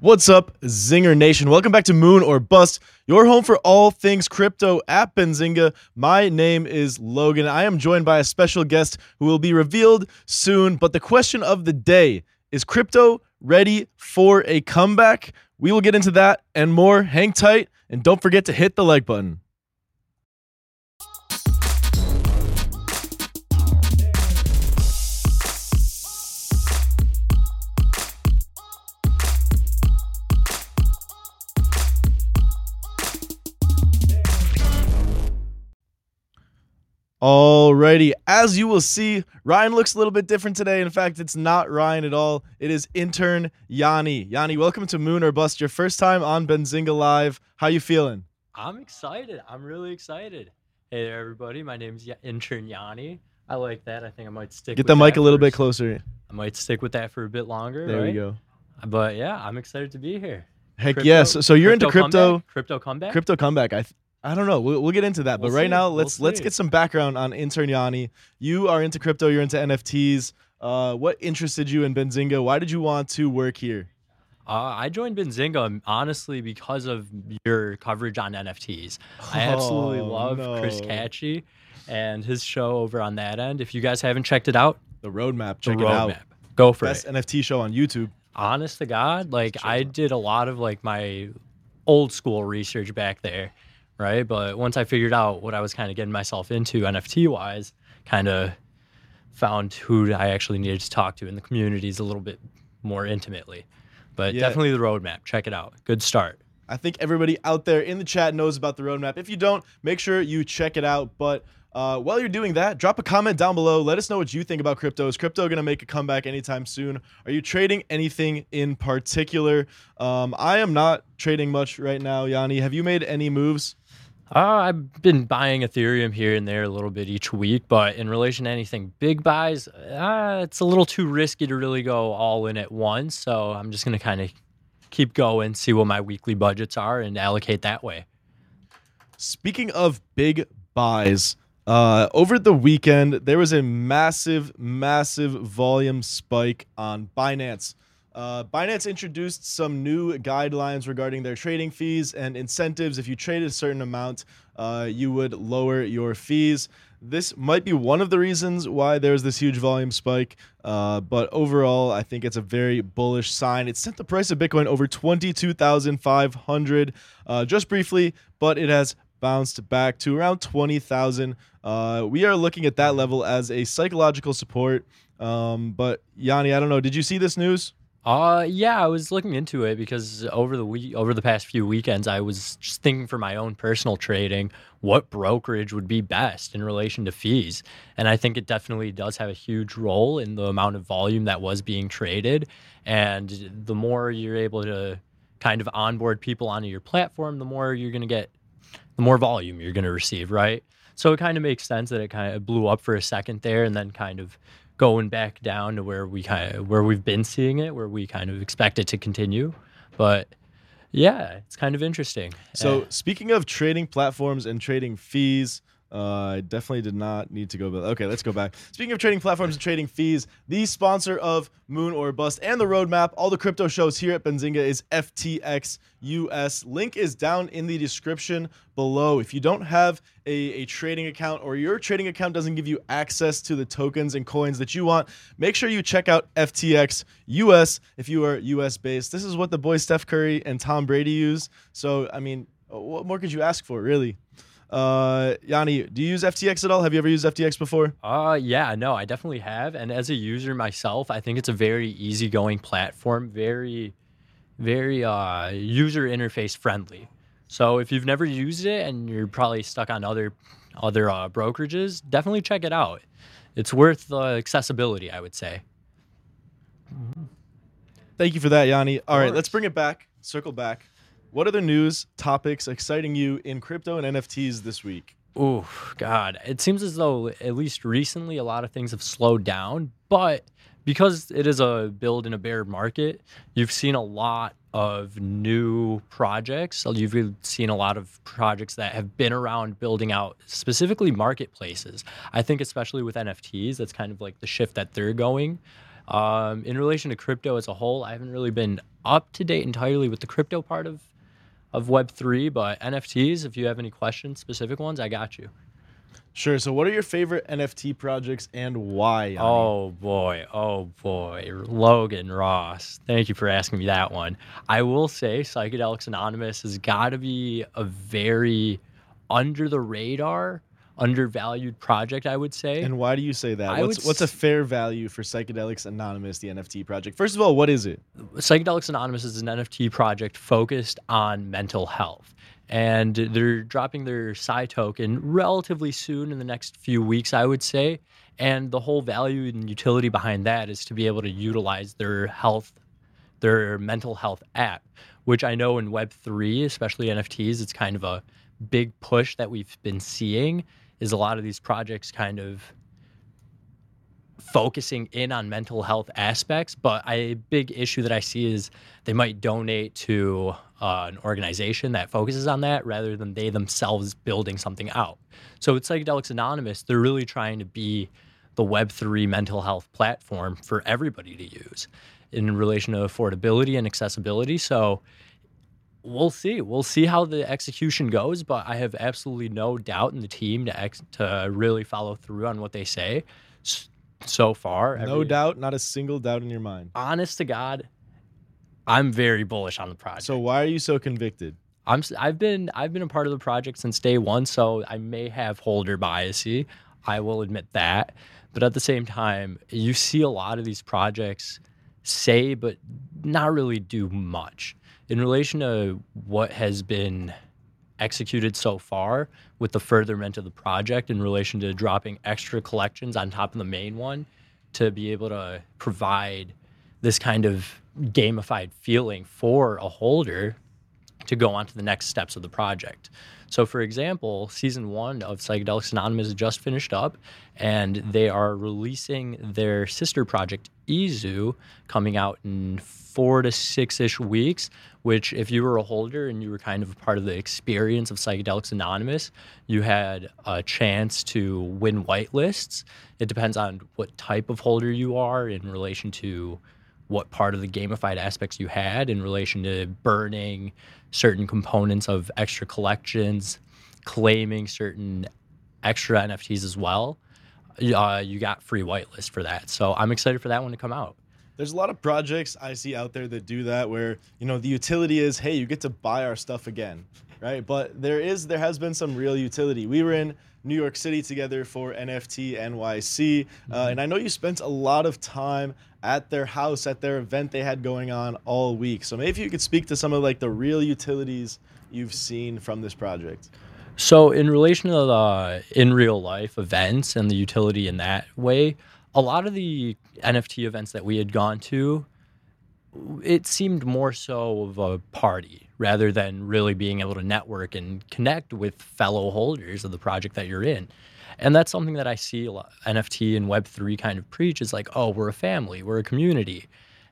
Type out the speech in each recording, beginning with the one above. What's up, Zinger Nation? Welcome back to Moon or Bust, your home for all things crypto at Benzinga. My name is Logan. I am joined by a special guest who will be revealed soon. But the question of the day is, crypto ready for a comeback? We will get into that and more. Hang tight and don't forget to hit the like button. Alrighty, as you will see, Ryan looks a little bit different today. In fact, it's not Ryan at all. It is intern Yanni. Yanni, welcome to Moon or Bust, your first time on Benzinga Live. How you feeling? I'm excited. I'm really excited. Hey there, everybody. My name's intern Yanni. I like that. I think I might stick with that. Get the mic a little bit closer. I might stick with that for a bit longer. There we go. But yeah, I'm excited to be here. Heck yeah. So you're into crypto. Crypto comeback? Crypto comeback. I don't know. We'll get into that. But right now, let's get some background on intern Yanni. You are into crypto. You're into NFTs. What interested you in Benzinga? Why did you want to work here? I joined Benzinga, honestly, because of your coverage on NFTs. I absolutely love Chris Catchy and his show over on that end. If you guys haven't checked it out, The Roadmap. Check it out. Go for it. Best NFT show on YouTube. Honest to God, I did a lot of my old school research back there. Right, but once I figured out what I was kind of getting myself into NFT wise, kind of found who I actually needed to talk to in the communities a little bit more intimately. But Definitely The Roadmap, check it out. Good start. I think everybody out there in the chat knows about The Roadmap. If you don't, make sure you check it out. But while you're doing that, drop a comment down below. Let us know what you think about crypto. Is crypto going to make a comeback anytime soon? Are you trading anything in particular? I am not trading much right now, Yanni. Have you made any moves? I've been buying Ethereum here and there a little bit each week. But in relation to anything big buys, it's a little too risky to really go all in at once. So I'm just going to kind of keep going, see what my weekly budgets are, and allocate that way. Speaking of big buys... over the weekend, there was a massive volume spike on Binance. Binance introduced some new guidelines regarding their trading fees and incentives. If you traded a certain amount, you would lower your fees. This might be one of the reasons why there's this huge volume spike. But overall, I think it's a very bullish sign. It sent the price of Bitcoin over 22,500 just briefly, but it has bounced back to around 20,000. We are looking at that level as a psychological support. But Yanni, I don't know. Did you see this news? Yeah, I was looking into it because over the past few weekends, I was just thinking for my own personal trading, what brokerage would be best in relation to fees. And I think it definitely does have a huge role in the amount of volume that was being traded. And the more you're able to kind of onboard people onto your platform, the more you're going to get, the more volume you're going to receive, right? So it kind of makes sense that it kind of blew up for a second there and then kind of going back down to where we've been seeing it, where we kind of expect it to continue. But yeah, it's kind of interesting. So speaking of trading platforms and trading fees, I definitely did not need to go, but okay, let's go back. Speaking of trading platforms and trading fees, the sponsor of Moon or Bust and The Roadmap, all the crypto shows here at Benzinga, is FTX US. Link is down in the description below. If you don't have a trading account, or your trading account doesn't give you access to the tokens and coins that you want, make sure you check out FTX US if you are US based. This is what the boys Steph Curry and Tom Brady use. So, I mean, what more could you ask for, really? Yanni, do you use FTX at all? Have you ever used FTX before? Yeah, no, I definitely have. And as a user myself, I think it's a very easygoing platform, very user interface friendly. So if you've never used it and you're probably stuck on other brokerages, definitely check it out. It's worth the accessibility, I would say. Thank you for that, Yanni. All right, let's bring it back, circle back. What other news topics exciting you in crypto and NFTs this week? Oh, God. It seems as though, at least recently, a lot of things have slowed down. But because it is a build in a bear market, you've seen a lot of new projects. You've seen a lot of projects that have been around building out specifically marketplaces. I think especially with NFTs, that's kind of like the shift that they're going. In relation to crypto as a whole, I haven't really been up to date entirely with the crypto part of Web3, but NFTs, if you have any questions, specific ones, I got you. Sure. So what are your favorite NFT projects and why, Yanni? Oh boy. Logan Ross. Thank you for asking me that one. I will say Psychedelics Anonymous has got to be a very under the radar, undervalued project, I would say. And why do you say that? What's a fair value for Psychedelics Anonymous, the NFT project? First of all, what is it? Psychedelics Anonymous is an NFT project focused on mental health. And they're dropping their Psy token relatively soon in the next few weeks, I would say. And the whole value and utility behind that is to be able to utilize their mental health app, which I know in Web3, especially NFTs, it's kind of a big push that we've been seeing. Is a lot of these projects kind of focusing in on mental health aspects, but a big issue that I see is they might donate to an organization that focuses on that rather than they themselves building something out. So with Psychedelics Anonymous, they're really trying to be the Web3 mental health platform for everybody to use in relation to affordability and accessibility. So we'll see. We'll see how the execution goes, but I have absolutely no doubt in the team to really follow through on what they say so far. No doubt, not a single doubt in your mind. Honest to God, I'm very bullish on the project. So why are you so convicted? I've been a part of the project since day one, so I may have holder bias. I will admit that. But at the same time, you see a lot of these projects say but not really do much. In relation to what has been executed so far with the furtherment of the project in relation to dropping extra collections on top of the main one to be able to provide this kind of gamified feeling for a holder to go on to the next steps of the project. So for example, season 1 of Psychedelics Anonymous just finished up, and they are releasing their sister project, Izu, coming out in 4 to 6-ish weeks, which if you were a holder and you were kind of a part of the experience of Psychedelics Anonymous, you had a chance to win whitelists. It depends on what type of holder you are in relation to what part of the gamified aspects you had in relation to burning certain components of extra collections, claiming certain extra NFTs as well. You got free whitelist for that. So I'm excited for that one to come out. There's a lot of projects I see out there that do that where, you know, the utility is, hey, you get to buy our stuff again, right? But there has been some real utility. We were in New York City together for NFT NYC, and I know you spent a lot of time at their house, at their event they had going on all week. So maybe you could speak to some of like the real utilities you've seen from this project. So in relation to the in real life events and the utility in that way, a lot of the NFT events that we had gone to, it seemed more so of a party rather than really being able to network and connect with fellow holders of the project that you're in. And that's something that I see a lot, NFT and Web3 kind of preach is like, oh, we're a family, we're a community.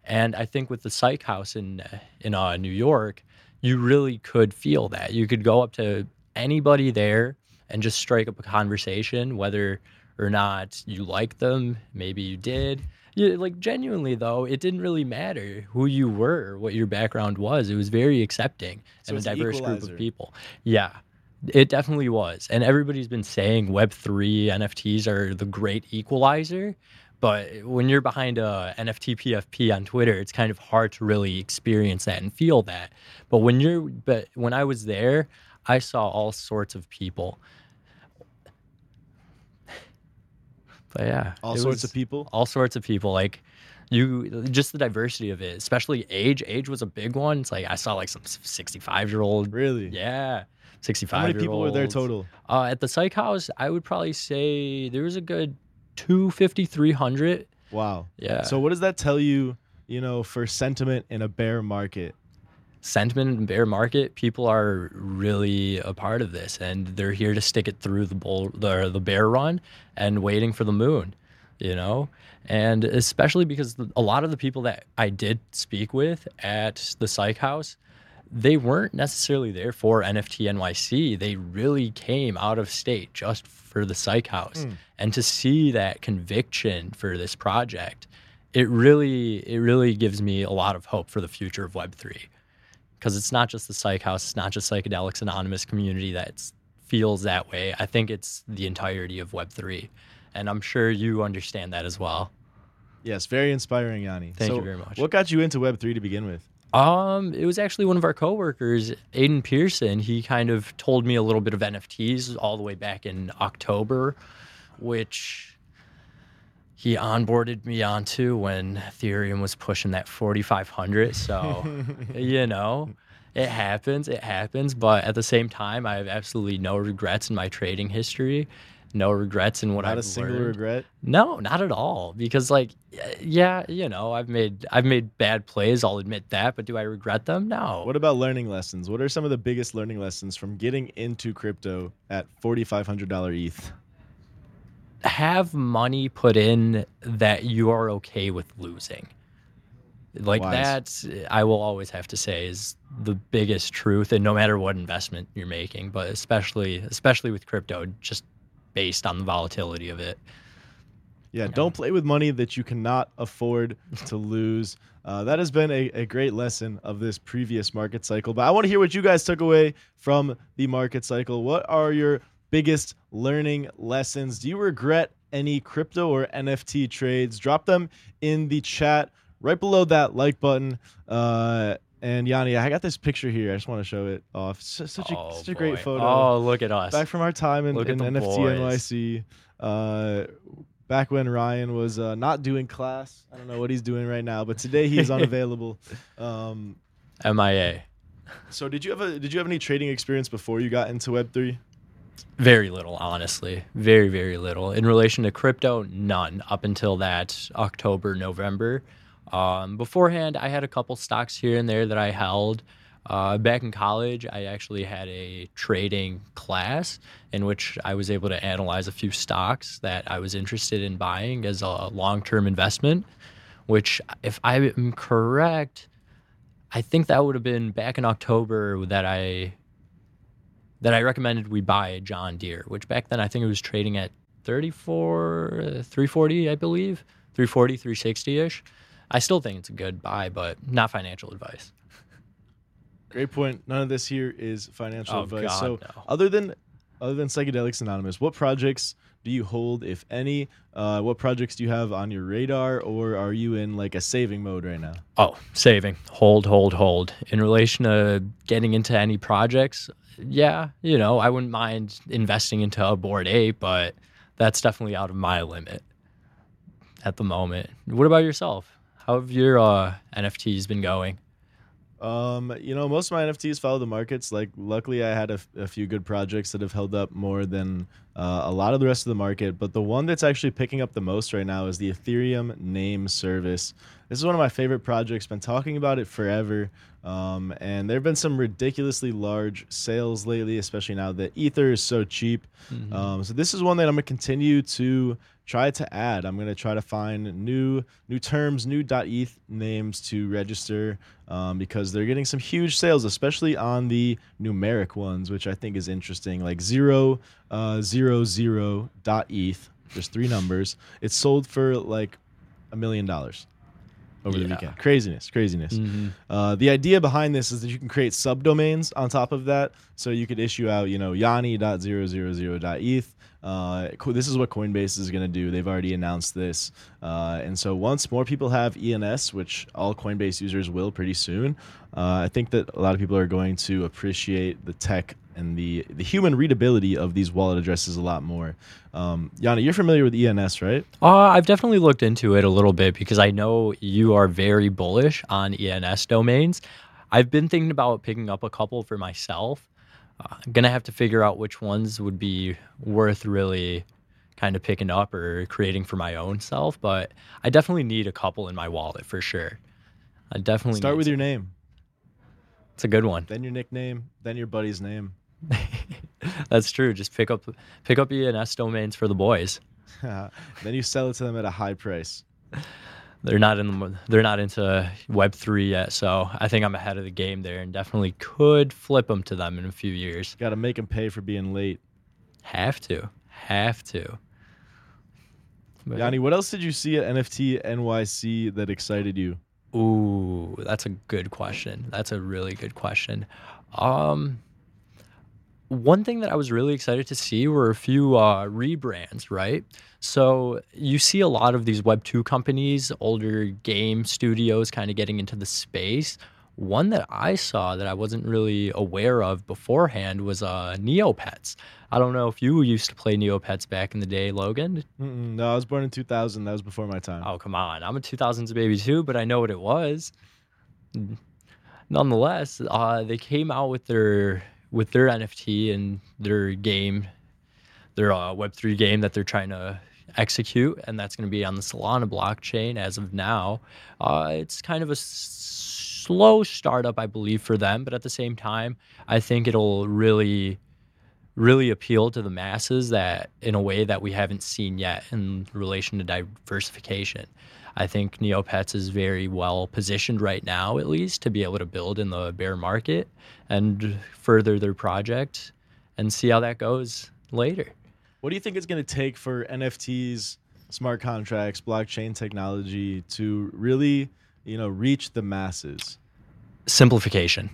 And I think with the Psych House in New York, you really could feel that. You could go up to anybody there and just strike up a conversation, whether or not you like them. Maybe you did. Yeah, like genuinely though, it didn't really matter who you were, or what your background was. It was very accepting and a diverse group of people. Yeah, it definitely was. And everybody's been saying Web3 NFTs are the great equalizer. But when you're behind a NFT PFP on Twitter, it's kind of hard to really experience that and feel that. But when I was there, I saw all sorts of people. But yeah, all sorts of people. Like just the diversity of it, especially age. Age was a big one. It's like I saw like some 65-year-old. Really? Yeah. 65. How many people were there total? At the Psych House, I would probably say there was a good 250, 300. Wow. Yeah. So what does that tell you, for sentiment in a bear market? Sentiment in bear market, people are really a part of this, and they're here to stick it through the bear run and waiting for the moon, and especially because a lot of the people that I did speak with at the Psych House, they weren't necessarily there for NFT NYC. They really came out of state just for the Psych House, and to see that conviction for this project, it really gives me a lot of hope for the future of Web3. Because it's not just the Psych House, it's not just Psychedelics Anonymous community that feels that way. I think it's the entirety of Web3. And I'm sure you understand that as well. Yes, very inspiring, Yanni. Thank you very much. What got you into Web3 to begin with? It was actually one of our coworkers, Aiden Pearson. He kind of told me a little bit of NFTs all the way back in October, which he onboarded me onto when Ethereum was pushing that 4,500. So, it happens. But at the same time, I have absolutely no regrets in my trading history, no regrets in what I've learned. Not a single regret? No, not at all. Because I've made bad plays. I'll admit that. But do I regret them? No. What about learning lessons? What are some of the biggest learning lessons from getting into crypto at $4,500 ETH? Have money put in that you are okay with losing. That's, I will always have to say, is the biggest truth, and no matter what investment you're making, but especially with crypto, just based on the volatility of it. Yeah, don't play with money that you cannot afford to lose. That has been a great lesson of this previous market cycle, but I want to hear what you guys took away from the market cycle. What are your biggest learning lessons? Do you regret any crypto or NFT trades? Drop them in the chat right below that like button. And Yanni, I got this picture here. I just want to show it off. Such a great photo. Oh, look at us. Back from our time in NFT NYC. Back when Ryan was not doing class. I don't know what he's doing right now, but today he is unavailable. MIA. So did you have any trading experience before you got into Web3? Very little, honestly. Very, very little. In relation to crypto, none up until that October, November. Beforehand, I had a couple stocks here and there that I held. Back in college, I actually had a trading class in which I was able to analyze a few stocks that I was interested in buying as a long-term investment, which, if I am correct, I think that would have been back in October that I recommended we buy a John Deere, which back then I think it was trading at 340, I believe, 340, 360-ish. I still think it's a good buy, but not financial advice. Great point. None of this here is financial advice. God, so no. Other than Psychedelics Anonymous, what projects do you hold, if any? What projects do you have on your radar, or are you in like a saving mode right now? Oh, saving. Hold. In relation to getting into any projects, yeah, I wouldn't mind investing into a Bored Ape, but that's definitely out of my limit at the moment. What about yourself? How have your NFTs been going? Most of my NFTs follow the markets. Like, luckily, I had a few good projects that have held up more than a lot of the rest of the market. But the one that's actually picking up the most right now is the Ethereum name service. This is one of my favorite projects, been talking about it forever. And there have been some ridiculously large sales lately, especially now that Ether is so cheap. Mm-hmm. So this is one that I'm going to continue to try to add. I'm going to try to find new terms, new .eth names to register because they're getting some huge sales, especially on the numeric ones, which I think is interesting, like 000.eth. There's three numbers. It's sold for like $1 million. Over the weekend. Craziness. Mm-hmm. The idea behind this is that you can create subdomains on top of that. So you could issue out, yanni.000.eth. This is what Coinbase is going to do. They've already announced this. And so once more people have ENS, which all Coinbase users will pretty soon, I think that a lot of people are going to appreciate the tech and the human readability of these wallet addresses a lot more. Yanni, you're familiar with ENS, right? I've definitely looked into it a little bit because I know you are very bullish on ENS domains. I've been thinking about picking up a couple for myself. I'm going to have to figure out which ones would be worth really kind of picking up or creating for my own self, but I definitely need a couple in my wallet for sure. I definitely start with your name. It's a good one. Then your nickname, then your buddy's name. That's true. Just pick up ENS domains for the boys. Then you sell it to them at a high price. They're not into Web3 yet, so I think I'm ahead of the game there, and definitely could flip them to them in a few years. Got to make them pay for being late. Have to. But Yanni, what else did you see at NFT NYC that excited you? Ooh, that's a good question. That's a really good question. One thing that I was really excited to see were a few rebrands, right? So you see a lot of these Web2 companies, older game studios kind of getting into the space. One that I saw that I wasn't really aware of beforehand was Neopets. I don't know if you used to play Neopets back in the day, Logan. No, I was born in 2000. That was before my time. Oh, come on. I'm a 2000s baby too, but I know what it was. Nonetheless, they came out with their NFT and their game, their Web3 game that they're trying to execute, and that's going to be on the Solana blockchain as of now. It's kind of a slow startup, I believe, for them, but at the same time, I think it'll really, really appeal to the masses that in a way that we haven't seen yet in relation to diversification. I think Neopets is very well positioned right now, at least, to be able to build in the bear market and further their project and see how that goes later. What do you think it's going to take for NFTs, smart contracts, blockchain technology to really, reach the masses? Simplification.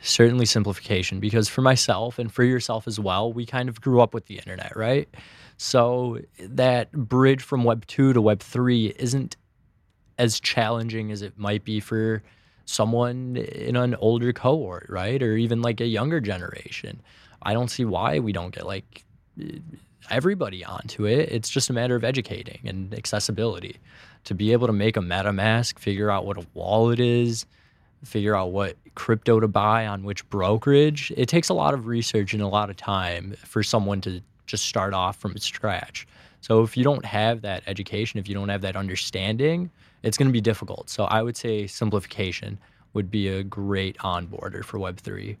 Certainly simplification, because for myself and for yourself as well, we kind of grew up with the internet, right? So that bridge from Web 2 to Web 3 isn't as challenging as it might be for someone in an older cohort, right? Or even like a younger generation. I don't see why we don't get like everybody onto it. It's just a matter of educating and accessibility. To be able to make a MetaMask, figure out what a wallet is, figure out what crypto to buy on which brokerage, it takes a lot of research and a lot of time for someone to just start off from scratch. So if you don't have that education, if you don't have that understanding, it's going to be difficult. So I would say simplification would be a great onboarder for Web3.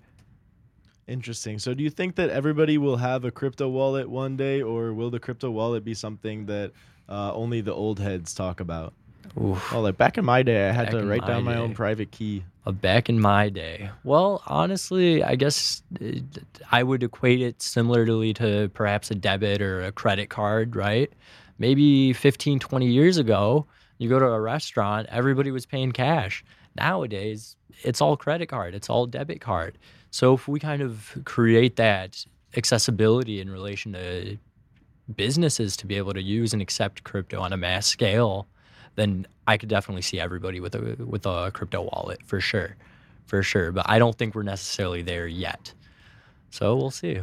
Interesting. So do you think that everybody will have a crypto wallet one day, or will the crypto wallet be something that only the old heads talk about? Oof. Oh, like back in my day, I had to write down my own private key. Back in my day. Well, honestly, I guess I would equate it similarly to perhaps a debit or a credit card, right? Maybe 15, 20 years ago, you go to a restaurant, everybody was paying cash. Nowadays, it's all credit card. It's all debit card. So if we kind of create that accessibility in relation to businesses to be able to use and accept crypto on a mass scale, then I could definitely see everybody with a crypto wallet for sure. But I don't think we're necessarily there yet. So we'll see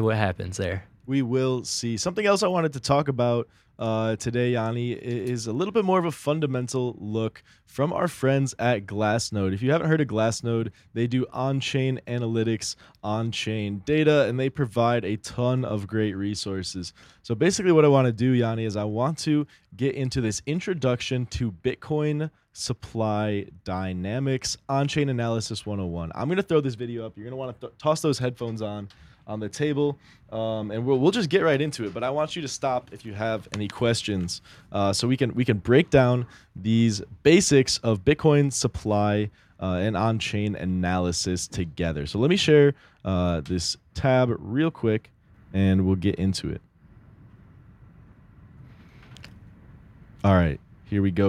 what happens there. we will see. Something else I wanted to talk about today, Yanni, is a little bit more of a fundamental look from our friends at Glassnode. If you haven't heard of Glassnode, they do on-chain analytics, on-chain data, and they provide a ton of great resources. So basically what I want to do, Yanni, is I want to get into this introduction to Bitcoin supply dynamics, on-chain analysis 101. I'm going to throw this video up. You're going to want to toss those headphones on the table, and we'll just get right into it. But I want you to stop if you have any questions, so we can break down these basics of Bitcoin supply and on-chain analysis together. So let me share this tab real quick, and we'll get into it. All right, here we go.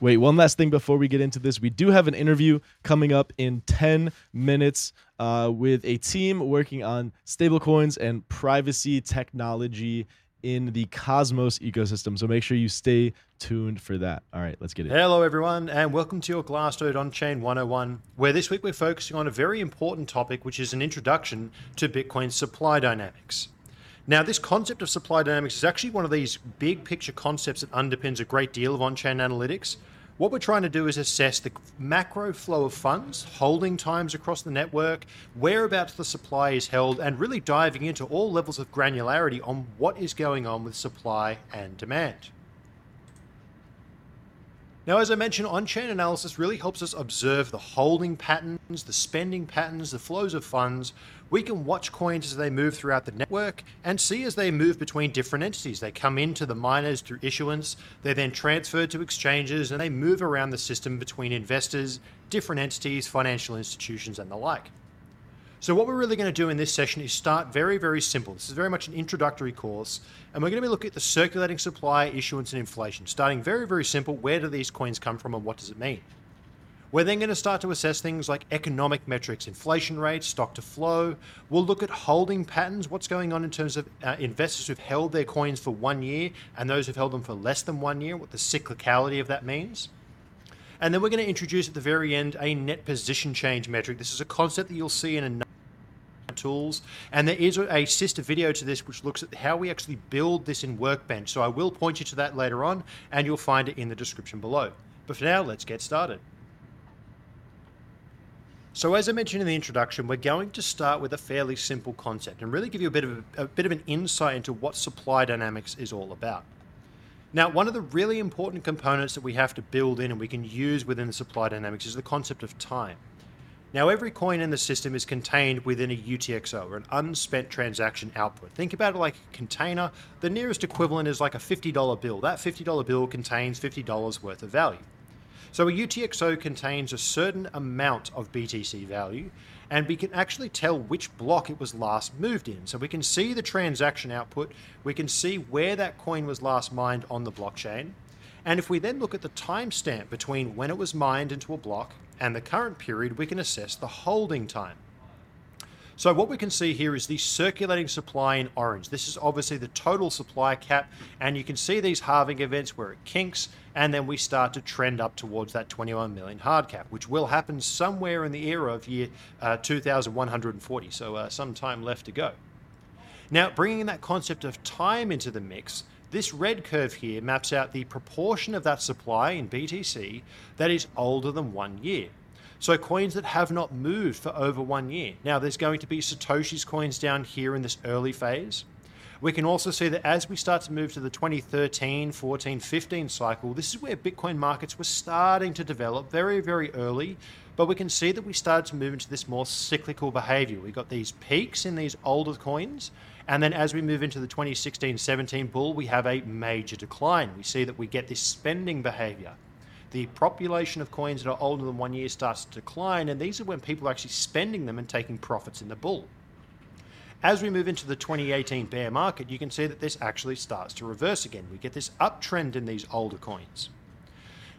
Wait, one last thing before we get into this. We do have an interview coming up in 10 minutes with a team working on stablecoins and privacy technology in the Cosmos ecosystem. So make sure you stay tuned for that. All right, let's get it. Hello, everyone, and welcome to your Glassnode On-Chain 101, where this week we're focusing on a very important topic, which is an introduction to Bitcoin supply dynamics. Now, this concept of supply dynamics is actually one of these big picture concepts that underpins a great deal of on-chain analytics. What we're trying to do is assess the macro flow of funds, holding times across the network, whereabouts the supply is held, and really diving into all levels of granularity on what is going on with supply and demand. Now, as I mentioned, on-chain analysis really helps us observe the holding patterns, the spending patterns, the flows of funds. We can watch coins as they move throughout the network and see as they move between different entities. They come into the miners through issuance, they're then transferred to exchanges, and they move around the system between investors, different entities, financial institutions, and the like. So what we're really going to do in this session is start very, very simple. This is very much an introductory course, and we're going to be looking at the circulating supply, issuance, and inflation, starting very, very simple. Where do these coins come from, and what does it mean? We're then going to start to assess things like economic metrics, inflation rates, stock to flow. We'll look at holding patterns, what's going on in terms of investors who've held their coins for 1 year and those who've held them for less than 1 year, what the cyclicality of that means. And then we're going to introduce at the very end a net position change metric. This is a concept that you'll see in a number of tools. And there is a sister video to this which looks at how we actually build this in Workbench. So I will point you to that later on, and you'll find it in the description below. But for now, let's get started. So as I mentioned in the introduction, we're going to start with a fairly simple concept and really give you a bit of an insight into what supply dynamics is all about. Now, one of the really important components that we have to build in and we can use within the supply dynamics is the concept of time. Now, every coin in the system is contained within a UTXO, or an unspent transaction output. Think about it like a container. The nearest equivalent is like a $50 bill. That $50 bill contains $50 worth of value. So a UTXO contains a certain amount of BTC value, and we can actually tell which block it was last moved in. So we can see the transaction output, we can see where that coin was last mined on the blockchain. And if we then look at the timestamp between when it was mined into a block and the current period, we can assess the holding time. So what we can see here is the circulating supply in orange. This is obviously the total supply cap, and you can see these halving events where it kinks, and then we start to trend up towards that 21 million hard cap, which will happen somewhere in the era of year 2140, so some time left to go. Now, bringing that concept of time into the mix, this red curve here maps out the proportion of that supply in BTC that is older than 1 year. So coins that have not moved for over 1 year. Now there's going to be Satoshi's coins down here in this early phase. We can also see that as we start to move to the 2013, 14, 15 cycle, this is where Bitcoin markets were starting to develop very, very early, but we can see that we started to move into this more cyclical behavior. We got these peaks in these older coins, and then as we move into the 2016-17 bull, we have a major decline. We see that we get this spending behavior. The population of coins that are older than 1 year starts to decline, and these are when people are actually spending them and taking profits in the bull. As we move into the 2018 bear market, you can see that this actually starts to reverse again. We get this uptrend in these older coins.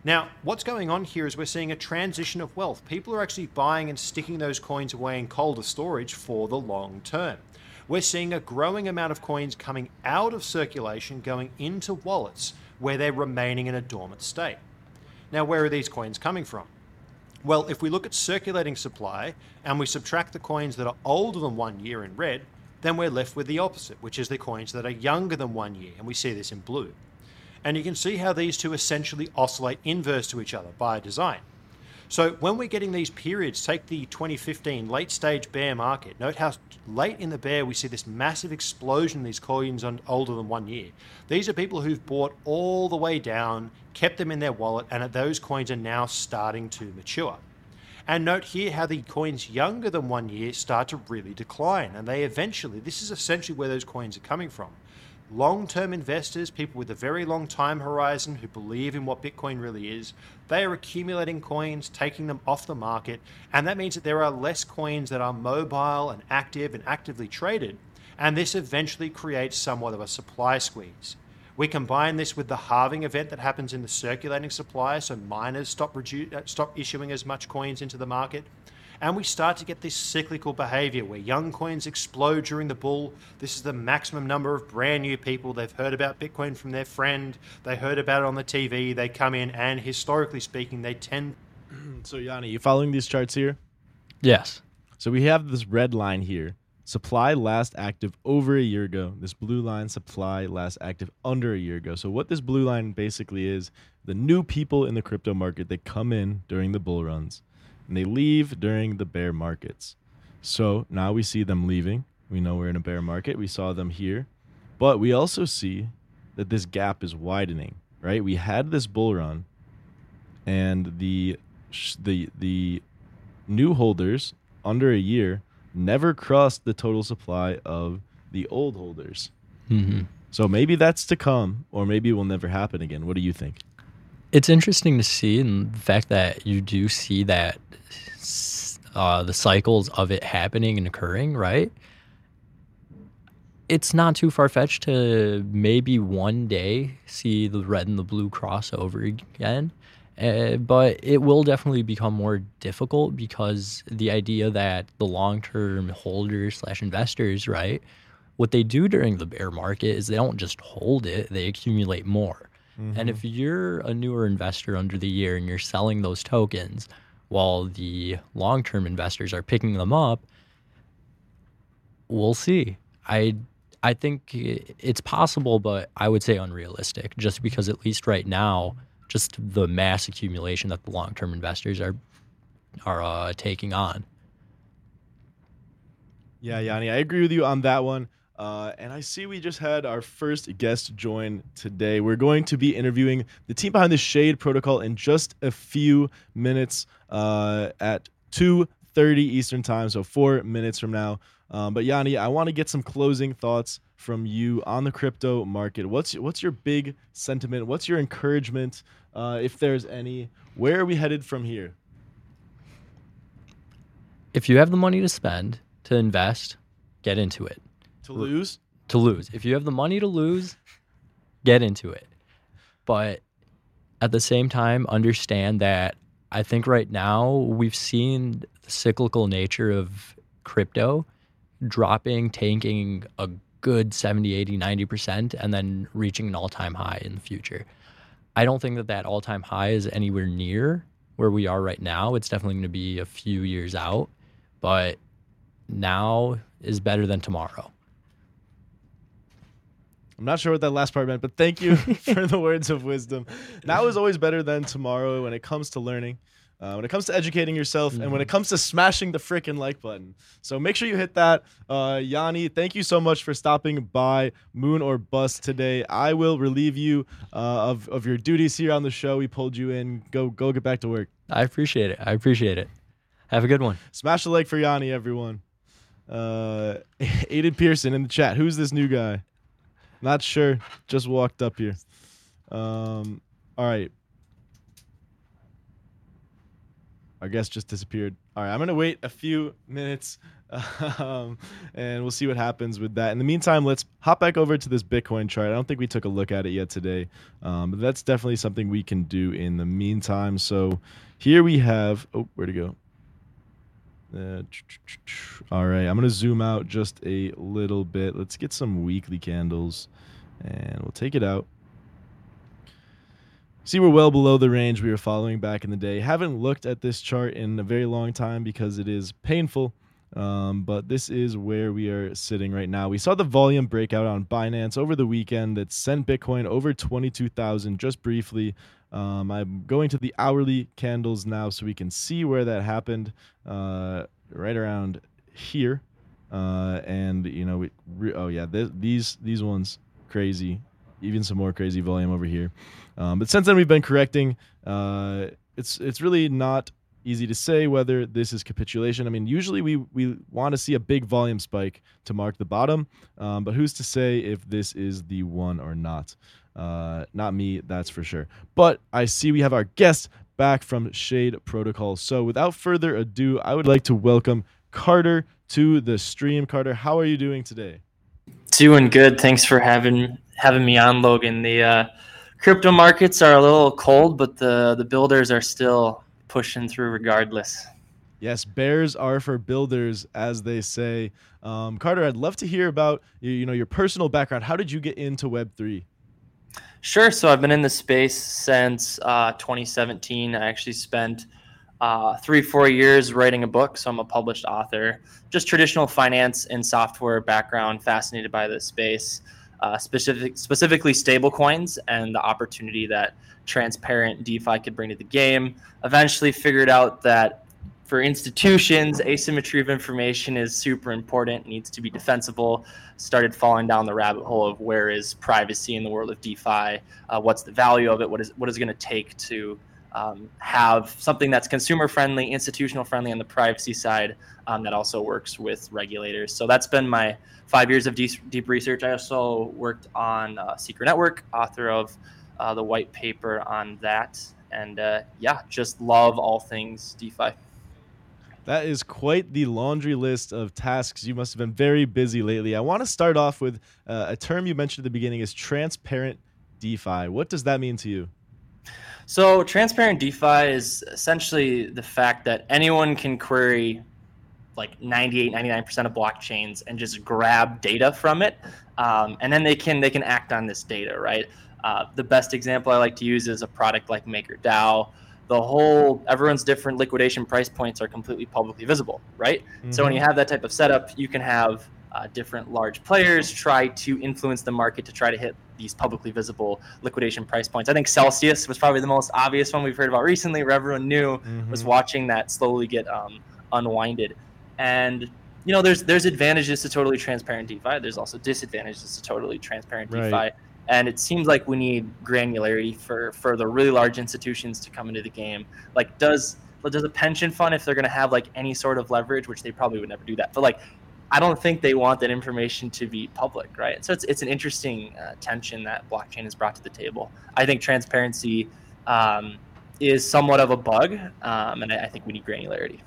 Now, what's going on here is we're seeing a transition of wealth. People are actually buying and sticking those coins away in colder storage for the long term. We're seeing a growing amount of coins coming out of circulation, going into wallets where they're remaining in a dormant state. Now, where are these coins coming from? Well, if we look at circulating supply and we subtract the coins that are older than 1 year in red, then we're left with the opposite, which is the coins that are younger than 1 year, and we see this in blue. And you can see how these two essentially oscillate inverse to each other by design. So when we're getting these periods, take the 2015 late stage bear market, note how late in the bear we see this massive explosion of these coins older than 1 year. These are people who've bought all the way down, kept them in their wallet, and those coins are now starting to mature. And note here how the coins younger than 1 year start to really decline, and they eventually, this is essentially where those coins are coming from. Long-term investors, people with a very long time horizon who believe in what Bitcoin really is, they are accumulating coins, taking them off the market, and that means that there are less coins that are mobile and active and actively traded, and this eventually creates somewhat of a supply squeeze. We combine this with the halving event that happens in the circulating supply, so miners stop issuing as much coins into the market. And we start to get this cyclical behavior where young coins explode during the bull. This is the maximum number of brand new people. They've heard about Bitcoin from their friend. They heard about it on the TV. They come in, and historically speaking, they tend. So Yanni, you following these charts here? Yes. So we have this red line here. Supply last active over a year ago. This blue line, supply last active under a year ago. So what this blue line basically is, the new people in the crypto market, they come in during the bull runs. And they leave during the bear markets. So now we see them leaving. We know we're in a bear market. We saw them here. But we also see that this gap is widening, right? We had this bull run, and the new holders under a year never crossed the total supply of the old holders. Mm-hmm. So maybe that's to come, or maybe it will never happen again. What do you think? It's interesting to see, and the fact that you do see that the cycles of it happening and occurring, right? It's not too far-fetched to maybe one day see the red and the blue cross over again, but it will definitely become more difficult because the idea that the long-term holders / investors, right, what they do during the bear market is they don't just hold it, they accumulate more. Mm-hmm. And if you're a newer investor under the year and you're selling those tokens while the long-term investors are picking them up, we'll see. I think it's possible, but I would say unrealistic, just because at least right now, just the mass accumulation that the long-term investors are taking on. Yeah, Yanni, I agree with you on that one. And I see we just had our first guest join today. We're going to be interviewing the team behind the Shade Protocol in just a few minutes at 2:30 Eastern Time, so 4 minutes from now. But Yanni, I want to get some closing thoughts from you on the crypto market. What's your big sentiment? What's your encouragement, if there's any? Where are we headed from here? If you have the money to spend, to invest, get into it. To lose. If you have the money to lose, get into it. But at the same time, understand that I think right now we've seen the cyclical nature of crypto dropping, tanking a good 70, 80, 90%, and then reaching an all-time high in the future. I don't think that all-time high is anywhere near where we are right now. It's definitely going to be a few years out, but now is better than tomorrow. I'm not sure what that last part meant, but thank you for the words of wisdom. Now is always better than tomorrow when it comes to learning, when it comes to educating yourself, and when it comes to smashing the frickin' like button. So make sure you hit that. Yanni, thank you so much for stopping by Moon or Bust today. I will relieve you of your duties here on the show. We pulled you in. Go get back to work. I appreciate it. Have a good one. Smash the like for Yanni, everyone. Aiden Pearson in the chat. Who's this new guy? Not sure. Just walked up here. All right. Our guest just disappeared. All right. I'm going to wait a few minutes, and we'll see what happens with that. In the meantime, let's hop back over to this Bitcoin chart. I don't think we took a look at it yet today, but that's definitely something we can do in the meantime. So here we have... Oh, where'd it go? All right, I'm gonna zoom out just a little bit. Let's get some weekly candles, and we'll take it out. See, we're well below the range we were following back in the day. Haven't looked at this chart in a very long time because it is painful. But this is where we are sitting right now. We saw the volume breakout on Binance over the weekend that sent Bitcoin over 22,000 just briefly. I'm going to the hourly candles now so we can see where that happened right around here. And, you know, these ones crazy, even some more crazy volume over here. But since then, we've been correcting. It's really not easy to say whether this is capitulation. I mean, usually we want to see a big volume spike to mark the bottom, but who's to say if this is the one or not? Not me, that's for sure. But I see we have our guest back from Shade Protocol. So without further ado, I would like to welcome Carter to the stream. Carter, how are you doing today? Doing good. Thanks for having me on, Logan. The crypto markets are a little cold, but the builders are still pushing through regardless. Yes, bears are for builders, as they say. Carter, I'd love to hear about your personal background. How did you get into Web3? Sure. So I've been in the space since 2017. I actually spent 3-4 years writing a book, so I'm a published author. Just traditional finance and software background, fascinated by this space, specifically stablecoins and the opportunity that transparent DeFi could bring to the game. Eventually figured out that for institutions, asymmetry of information is super important, needs to be defensible. Started falling down the rabbit hole of where is privacy in the world of DeFi? What's the value of it? What is it going to take to have something that's consumer friendly, institutional friendly on the privacy side that also works with regulators. So that's been my 5 years of deep research. I also worked on Secret Network, author of the white paper on that. And just love all things DeFi. That is quite the laundry list of tasks. You must have been very busy lately. I want to start off with a term you mentioned at the beginning is transparent DeFi. What does that mean to you? So transparent DeFi is essentially the fact that anyone can query like 98, 99% of blockchains and just grab data from it. And then they can act on this data, right? The best example I like to use is a product like MakerDAO. Everyone's different liquidation price points are completely publicly visible, right? Mm-hmm. So when you have that type of setup, you can have different large players try to influence the market to try to hit these publicly visible liquidation price points. I think Celsius was probably the most obvious one we've heard about recently, where everyone knew was watching that slowly get unwinded. And there's advantages to totally transparent DeFi. There's also disadvantages to totally transparent DeFi. And it seems like we need granularity for the really large institutions to come into the game. Like, does a pension fund, if they're going to have like any sort of leverage, which they probably would never do that, but like, I don't think they want that information to be public, right? So it's an interesting tension that blockchain has brought to the table. I think transparency is somewhat of a bug, and I think we need granularity.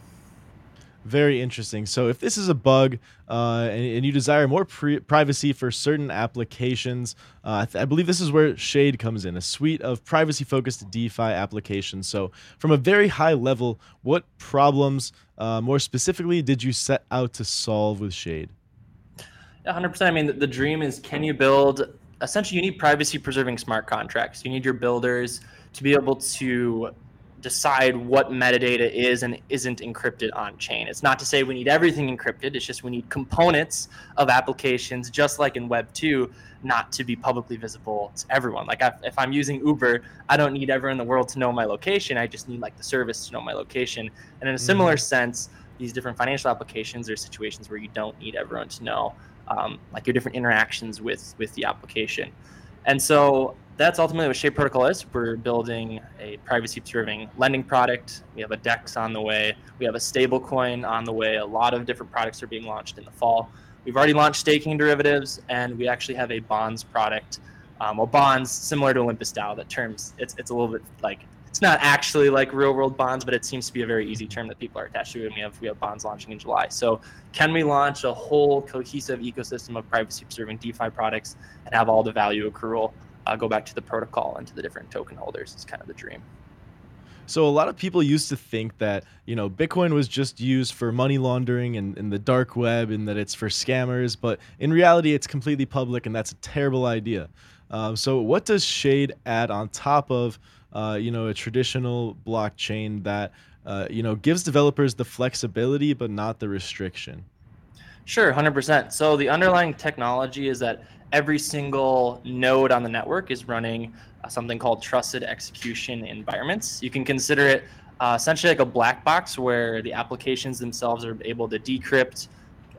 Very interesting. So if this is a bug and you desire more privacy for certain applications, I believe this is where Shade comes in, a suite of privacy-focused DeFi applications. So from a very high level, what problems more specifically did you set out to solve with Shade? 100%. I mean, the dream is, can you build, essentially you need privacy-preserving smart contracts. You need your builders to be able to decide what metadata is and isn't encrypted on chain. It's not to say we need everything encrypted. It's just we need components of applications, just like in Web 2, not to be publicly visible to everyone. Like if I'm using Uber, I don't need everyone in the world to know my location. I just need like the service to know my location. And in a similar sense, these different financial applications are situations where you don't need everyone to know like your different interactions with the application. And so that's ultimately what Shade Protocol is. We're building a privacy-preserving lending product. We have a DEX on the way. We have a stablecoin on the way. A lot of different products are being launched in the fall. We've already launched staking derivatives, and we actually have a bonds product, bonds similar to Olympus DAO. That terms, it's a little bit like, it's not actually like real-world bonds, but it seems to be a very easy term that people are attached to, and we have bonds launching in July. So can we launch a whole cohesive ecosystem of privacy-preserving DeFi products and have all the value accrual go back to the protocol and to the different token holders? It's kind of the dream. So a lot of people used to think that, Bitcoin was just used for money laundering and the dark web and that it's for scammers. But in reality, it's completely public, and that's a terrible idea. So what does Shade add on top of, a traditional blockchain that, gives developers the flexibility but not the restriction? Sure, 100%. So the underlying technology is that every single node on the network is running something called trusted execution environments. You can consider it essentially like a black box where the applications themselves are able to decrypt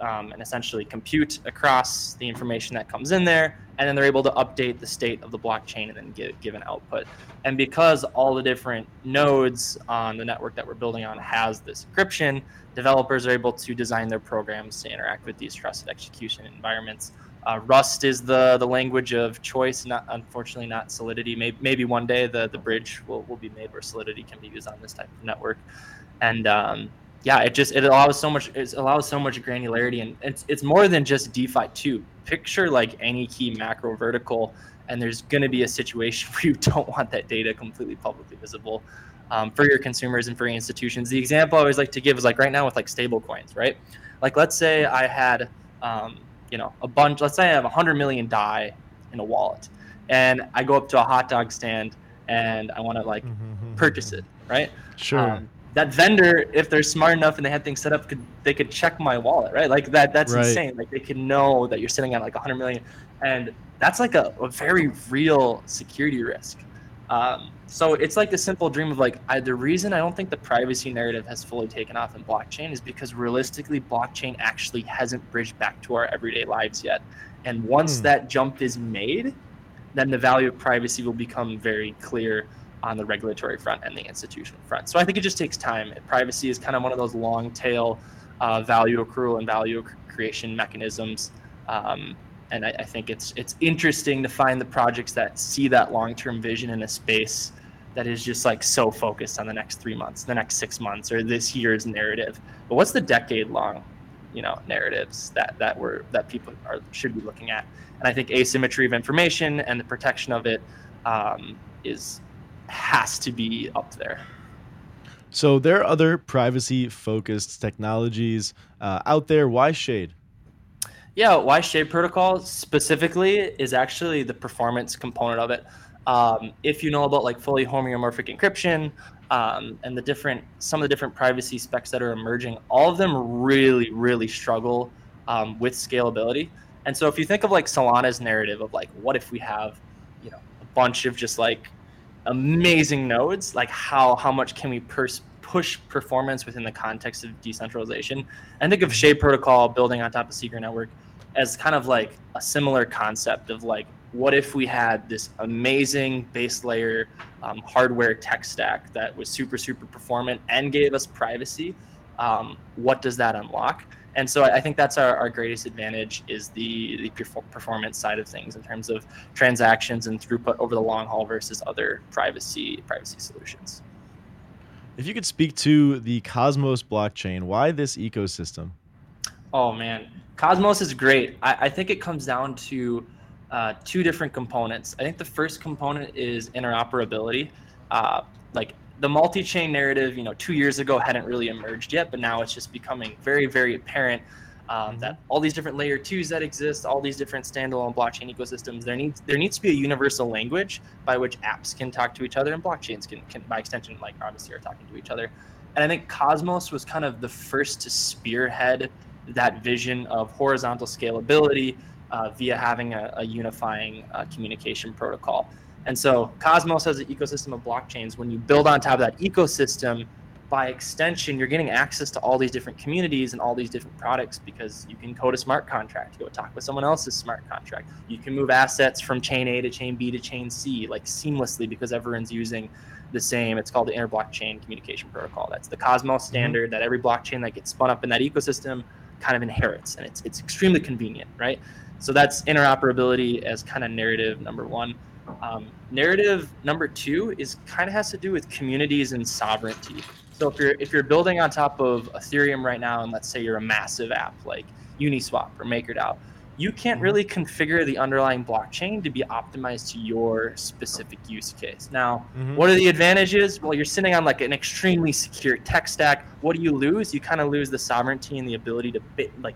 and essentially compute across the information that comes in there, and then they're able to update the state of the blockchain and then give an output. And because all the different nodes on the network that we're building on has this encryption, developers are able to design their programs to interact with these trusted execution environments. Rust is the language of choice, unfortunately not Solidity. Maybe one day the bridge will be made where Solidity can be used on this type of network. And it allows so much granularity, and it's more than just DeFi too. Picture like any key macro vertical, and there's going to be a situation where you don't want that data completely publicly visible for your consumers and for your institutions. The example I always like to give is like right now with like stable coins, right? Like let's say I had let's say I have 100 million DAI in a wallet, and I go up to a hot dog stand and I want to purchase it, right? Sure. That vendor, if they're smart enough and they had things set up, they could check my wallet, right? Like that's right. Insane. Like they could know that you're sitting at like 100 million, and that's like a very real security risk. So it's like the simple dream of like, the reason I don't think the privacy narrative has fully taken off in blockchain is because realistically, blockchain actually hasn't bridged back to our everyday lives yet. And once that jump is made, then the value of privacy will become very clear on the regulatory front and the institutional front. So I think it just takes time. Privacy is kind of one of those long tail value accrual and value creation mechanisms. And I think it's interesting to find the projects that see that long-term vision in a space that is just like so focused on the next 3 months, the next 6 months, or this year's narrative. But what's the decade-long, narratives that people should be looking at? And I think asymmetry of information and the protection of it has to be up there. So there are other privacy-focused technologies out there. Why Shade? Yeah, why Shade Protocol specifically is actually the performance component of it. If you know about like fully homeomorphic encryption and some of the different privacy specs that are emerging, all of them really, really struggle with scalability. And so if you think of like Solana's narrative of like, what if we have, a bunch of just like amazing nodes, like how much can we push performance within the context of decentralization? And think of Shade Protocol building on top of Secret Network as kind of like a similar concept of like, what if we had this amazing base layer hardware tech stack that was super, super performant and gave us privacy? What does that unlock? And so I think that's our greatest advantage is the performance side of things in terms of transactions and throughput over the long haul versus other privacy solutions. If you could speak to the Cosmos blockchain, why this ecosystem? Oh, man. Cosmos is great. I think it comes down to two different components. I think the first component is interoperability. Like the multi-chain narrative, 2 years ago hadn't really emerged yet, but now it's just becoming very, very apparent that all these different layer twos that exist, all these different standalone blockchain ecosystems, there needs to be a universal language by which apps can talk to each other and blockchains can by extension, like obviously are talking to each other. And I think Cosmos was kind of the first to spearhead that vision of horizontal scalability via having a unifying communication protocol. And so Cosmos has an ecosystem of blockchains. When you build on top of that ecosystem, by extension, you're getting access to all these different communities and all these different products because you can code a smart contract, go talk with someone else's smart contract. You can move assets from chain A to chain B to chain C, like seamlessly because everyone's using the same. It's called the Inter-Blockchain Communication Protocol. That's the Cosmos standard that every blockchain that gets spun up in that ecosystem kind of inherits, and it's extremely convenient, right? So that's interoperability as kind of narrative number one. Narrative number two is kind of has to do with communities and sovereignty. So if you're building on top of Ethereum right now, and let's say you're a massive app like Uniswap or MakerDAO, you can't really configure the underlying blockchain to be optimized to your specific use case. Now, what are the advantages? Well, you're sitting on like an extremely secure tech stack. What do you lose? You kind of lose the sovereignty and the ability to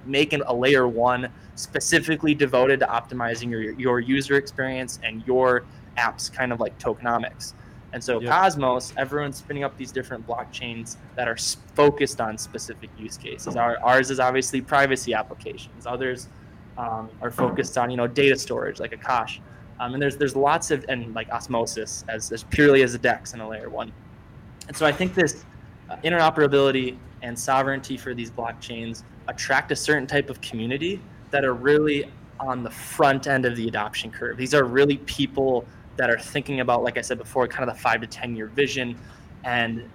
make a layer one specifically devoted to optimizing your user experience and your apps, kind of like tokenomics. And so Cosmos, everyone's spinning up these different blockchains that are focused on specific use cases. Ours is obviously privacy applications. Others are focused on, data storage like Akash, and there's lots of, and like Osmosis as purely as a DEX and a layer one. And so I think this interoperability and sovereignty for these blockchains attract a certain type of community that are really on the front end of the adoption curve. These are really people that are thinking about, like I said before, kind of the 5 to 10 year vision. And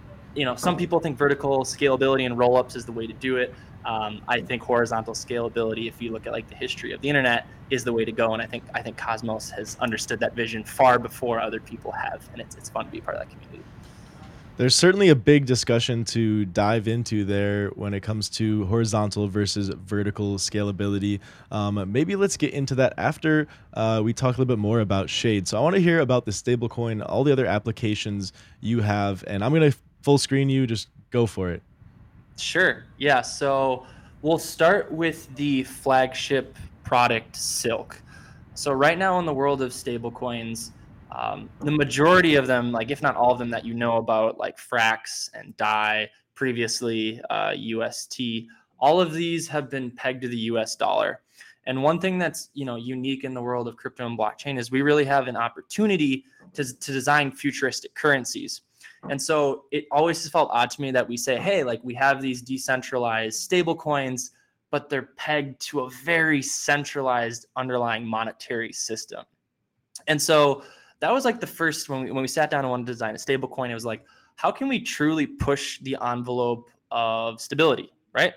some people think vertical scalability and roll-ups is the way to do it. I think horizontal scalability, if you look at like the history of the internet, is the way to go. And I think Cosmos has understood that vision far before other people have. And it's fun to be part of that community. There's certainly a big discussion to dive into there when it comes to horizontal versus vertical scalability. Maybe let's get into that after we talk a little bit more about Shade. So I want to hear about the stablecoin, all the other applications you have, and I'm going to full screen you. Just go for it. Sure. Yeah. So we'll start with the flagship product, Silk. So right now in the world of stablecoins, the majority of them, like if not all of them that you know about, like Frax and DAI, previously UST, all of these have been pegged to the US dollar. And one thing that's unique in the world of crypto and blockchain is we really have an opportunity to design futuristic currencies. And so it always has felt odd to me that we say, hey, like we have these decentralized stable coins, but they're pegged to a very centralized underlying monetary system. And so that was like the first, when we sat down and wanted to design a stable coin, it was like, how can we truly push the envelope of stability, right?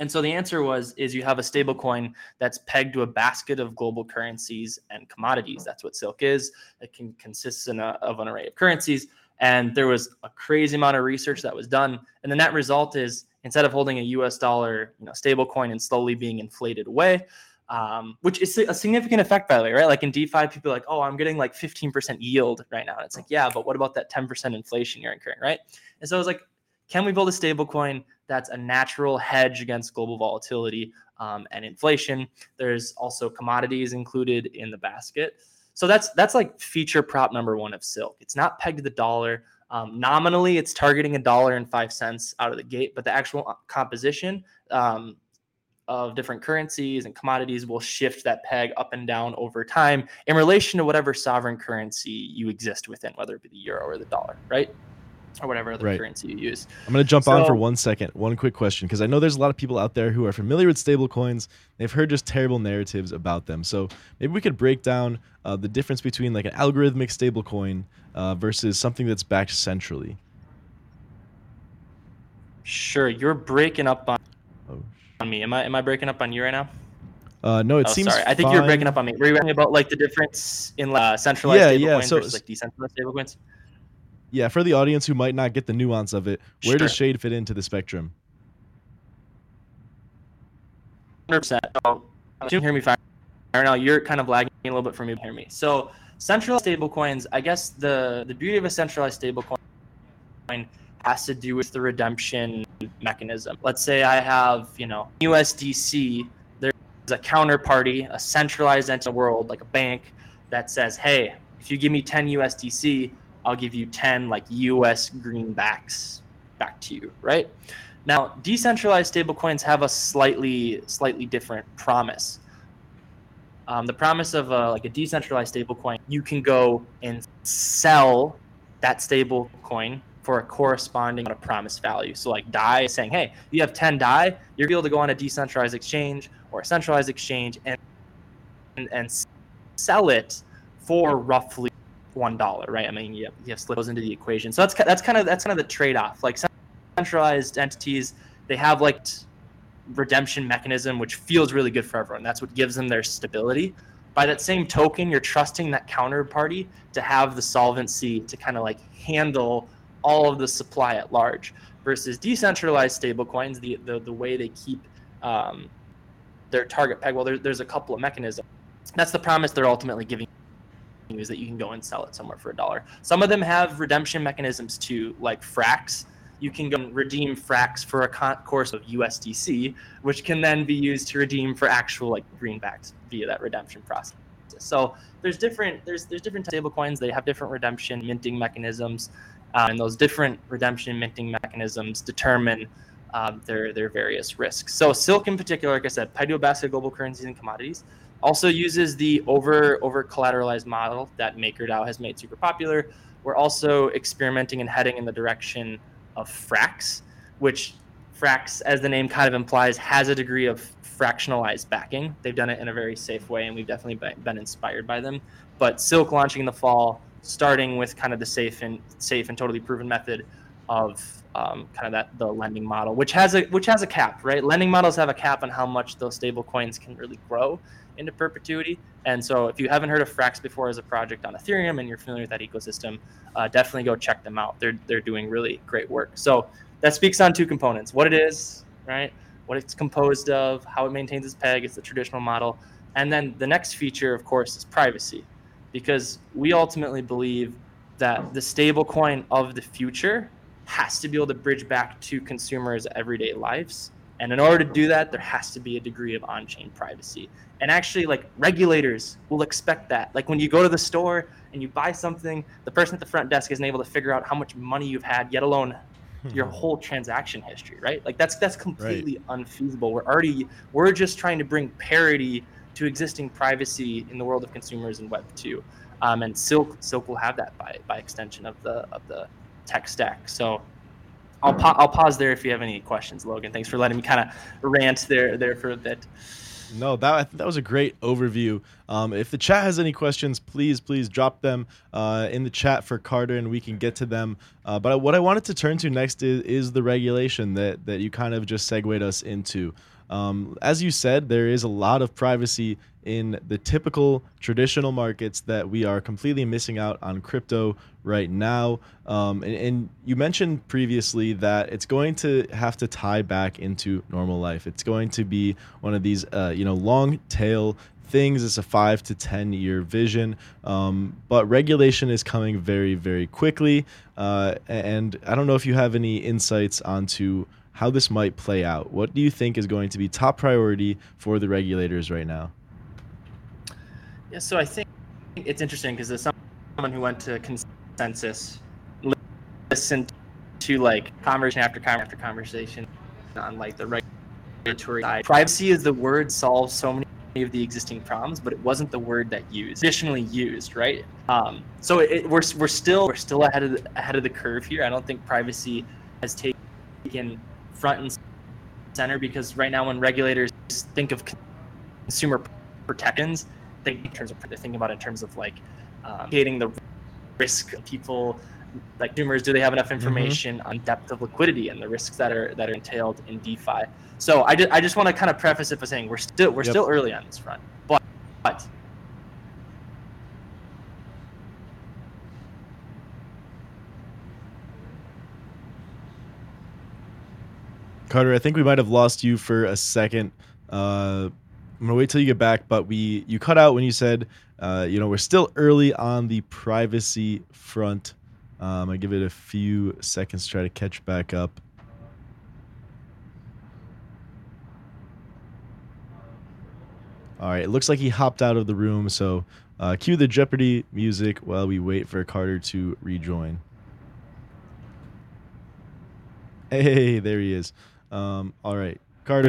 And so the answer is you have a stable coin that's pegged to a basket of global currencies and commodities. That's what Silk is. It can consist of an array of currencies. And there was a crazy amount of research that was done. And the net result is, instead of holding a US dollar stable coin and slowly being inflated away, which is a significant effect, by the way, right? Like in DeFi, people are like, oh, I'm getting like 15% yield right now. And it's like, yeah, but what about that 10% inflation you're incurring, right? And so I was like, can we build a stable coin that's a natural hedge against global volatility and inflation? There's also commodities included in the basket. So that's like feature prop number one of Silk. It's not pegged to the dollar. Nominally, it's targeting $1.05 out of the gate, but the actual composition of different currencies and commodities will shift that peg up and down over time in relation to whatever sovereign currency you exist within, whether it be the euro or the dollar, right? Or whatever other currency you use. I'm going to jump on for 1 second. One quick question, because I know there's a lot of people out there who are familiar with stablecoins. They've heard just terrible narratives about them. So maybe we could break down the difference between like an algorithmic stablecoin versus something that's backed centrally. Sure. You're breaking up on me. Am I breaking up on you right now? No, seems sorry. I think you're breaking up on me. Were you asking about like the difference in centralized stablecoins versus like decentralized stablecoins? Yeah, for the audience who might not get the nuance of it, where does Shade fit into the spectrum? 100%. So, can you hear me fine? I don't know. You're kind of lagging a little bit for me. Hear me. So, centralized stablecoins. I guess the beauty of a centralized stablecoin has to do with the redemption mechanism. Let's say I have, USDC. There's a counterparty, a centralized entity in the world, like a bank, that says, "Hey, if you give me 10 USDC." I'll give you 10 like US greenbacks back to you, right? Now, decentralized stablecoins have a slightly different promise. The promise of a decentralized stablecoin, you can go and sell that stablecoin for a corresponding amount of promise value. So like DAI is saying, hey, you have 10 DAI, you're able to go on a decentralized exchange or a centralized exchange and sell it for roughly $1, right? I mean, you have slips into the equation. So that's kind of the trade-off. Like centralized entities, they have like redemption mechanism, which feels really good for everyone. That's what gives them their stability. By that same token, you're trusting that counterparty to have the solvency to kind of like handle all of the supply at large. Versus decentralized stablecoins, the way they keep their target peg. Well, there's a couple of mechanisms. That's the promise they're ultimately giving you, is that you can go and sell it somewhere for $1. Some of them have redemption mechanisms too, like Frax. You can go and redeem Frax for a course of USDC, which can then be used to redeem for actual like greenbacks via that redemption process. So there's different stablecoins. They have different redemption minting mechanisms, and those different redemption minting mechanisms determine their various risks. So Silk in particular, like I said, tied to a basket of global currencies and commodities, also uses the over collateralized model that MakerDAO has made super popular. We're also experimenting and heading in the direction of Frax, which Frax, as the name kind of implies, has a degree of fractionalized backing. They've done it in a very safe way, and we've definitely been inspired by them. But Silk launching in the fall, starting with kind of the safe and totally proven method of the lending model, which has a cap, right? Lending models have a cap on how much those stable coins can really grow into perpetuity. And so if you haven't heard of Frax before as a project on Ethereum and you're familiar with that ecosystem, definitely go check them out. They're doing really great work. So that speaks on two components: what it is, right? What it's composed of, how it maintains its peg, it's the traditional model. And then the next feature, of course, is privacy, because we ultimately believe that the stable coin of the future has to be able to bridge back to consumers' everyday lives. And in order to do that, there has to be a degree of on-chain privacy. And actually, like, regulators will expect that. Like, when you go to the store and you buy something, the person at the front desk isn't able to figure out how much money you've had, yet alone your whole transaction history, right? Like, that's completely unfeasible. We're just trying to bring parity to existing privacy in the world of consumers in Web2. And Silk will have that by extension of the tech stack. So I'll pause there if you have any questions, Logan. Thanks for letting me kind of rant there for a bit. No, that was a great overview. If the chat has any questions, please drop them in the chat for Carter, and we can get to them. But what I wanted to turn to next is the regulation that you kind of just segued us into. As you said, there is a lot of privacy in the typical traditional markets that we are completely missing out on crypto right now. And you mentioned previously that it's going to have to tie back into normal life. It's going to be one of these, long tail things. It's a 5 to 10 year vision, but regulation is coming very, very quickly. And I don't know if you have any insights onto how this might play out. What do you think is going to be top priority for the regulators right now? Yeah, so I think it's interesting because there's someone who went to Consensus, listened to like conversation after conversation on like the regulatory side. Privacy is the word solves so many of the existing problems, but it wasn't the word that traditionally used, right? So we're still ahead of the curve here. I don't think privacy has taken front and center, because right now when regulators think of consumer protections, they're thinking about it in terms of like mitigating the risk of people, like consumers. Do they have enough information on depth of liquidity and the risks that are entailed in DeFi? So I just want to kind of preface it by saying we're still early on this front, but Carter, I think we might have lost you for a second. I'm gonna wait till you get back, but you cut out when you said, we're still early on the privacy front. I give it a few seconds to try to catch back up. All right, it looks like he hopped out of the room. So cue the Jeopardy music while we wait for Carter to rejoin. Hey, there he is. All right, Carter.